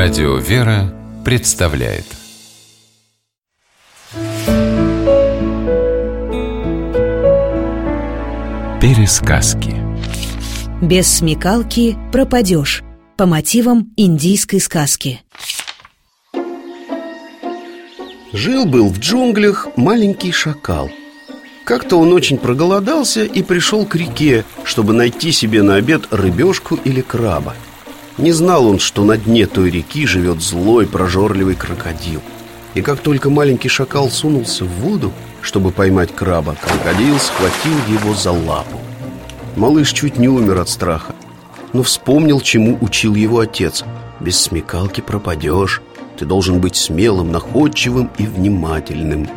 Радио «Вера» представляет пересказки. Без смекалки пропадешь. По мотивам индийской сказки. Жил-был в джунглях маленький шакал. Как-то он очень проголодался и пришел к реке, чтобы найти себе на обед рыбешку или краба. Не знал он, что на дне той реки живет злой, прожорливый крокодил. И как только маленький шакал сунулся в воду, чтобы поймать краба, крокодил схватил его за лапу. Малыш чуть не умер от страха, но вспомнил, чему учил его отец. «Без смекалки пропадешь. Ты должен быть смелым, находчивым и внимательным».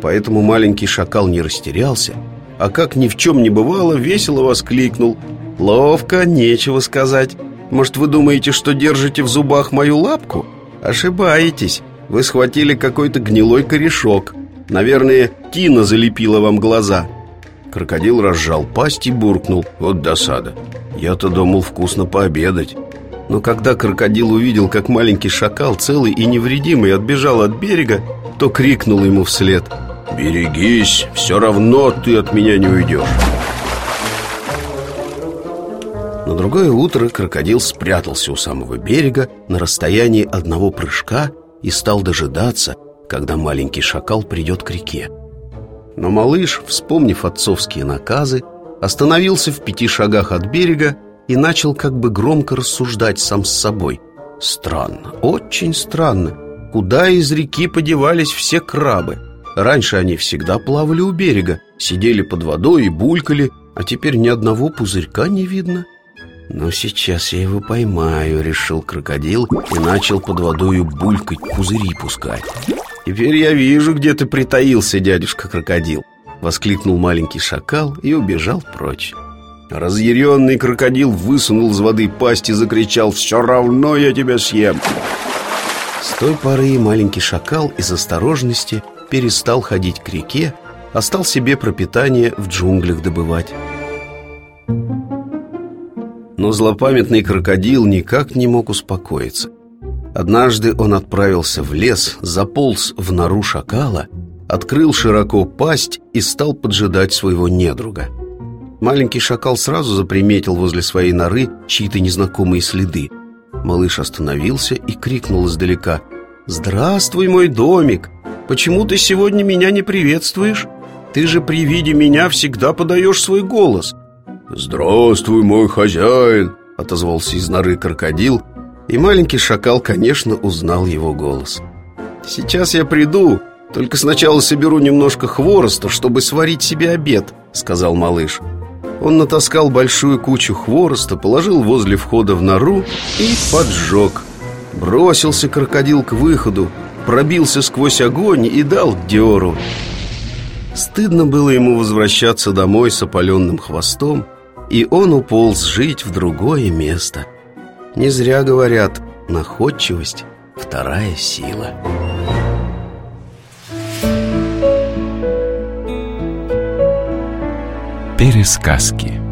Поэтому маленький шакал не растерялся, а как ни в чем не бывало, весело воскликнул: «Ловко, нечего сказать. Может, вы думаете, что держите в зубах мою лапку? Ошибаетесь. Вы схватили какой-то гнилой корешок. Наверное, тина залепила вам глаза». Крокодил разжал пасть и буркнул: «Вот досада. Я-то думал вкусно пообедать». Но когда крокодил увидел, как маленький шакал, целый и невредимый, отбежал от берега, то крикнул ему вслед: «Берегись, все равно ты от меня не уйдешь». На другое утро крокодил спрятался у самого берега на расстоянии одного прыжка и стал дожидаться, когда маленький шакал придет к реке. Но малыш, вспомнив отцовские наказы, остановился в 5 шагах от берега и начал как бы громко рассуждать сам с собой: «Странно, очень странно, куда из реки подевались все крабы? Раньше они всегда плавали у берега, сидели под водой и булькали, а теперь ни одного пузырька не видно». «Но сейчас я его поймаю», — решил крокодил и начал под водою булькать, пузыри пускать. «Теперь я вижу, где ты притаился, дядюшка крокодил», — воскликнул маленький шакал и убежал прочь. Разъяренный крокодил высунул из воды пасть и закричал: «Все равно я тебя съем!» С той поры маленький шакал из осторожности перестал ходить к реке, а стал себе пропитание в джунглях добывать. Но злопамятный крокодил никак не мог успокоиться. Однажды он отправился в лес, заполз в нору шакала, открыл широко пасть и стал поджидать своего недруга. Маленький шакал сразу заприметил возле своей норы чьи-то незнакомые следы. Малыш остановился и крикнул издалека: «Здравствуй, мой домик! Почему ты сегодня меня не приветствуешь? Ты же при виде меня всегда подаешь свой голос!» «Здравствуй, мой хозяин!» — отозвался из норы крокодил, и маленький шакал, конечно, узнал его голос. «Сейчас я приду, только сначала соберу немножко хвороста, чтобы сварить себе обед», — сказал малыш. Он натаскал большую кучу хвороста, положил возле входа в нору и поджег. Бросился крокодил к выходу, пробился сквозь огонь и дал дёру. Стыдно было ему возвращаться домой с опаленным хвостом, и он уполз жить в другое место. Не зря говорят: находчивость – вторая сила. Пересказки.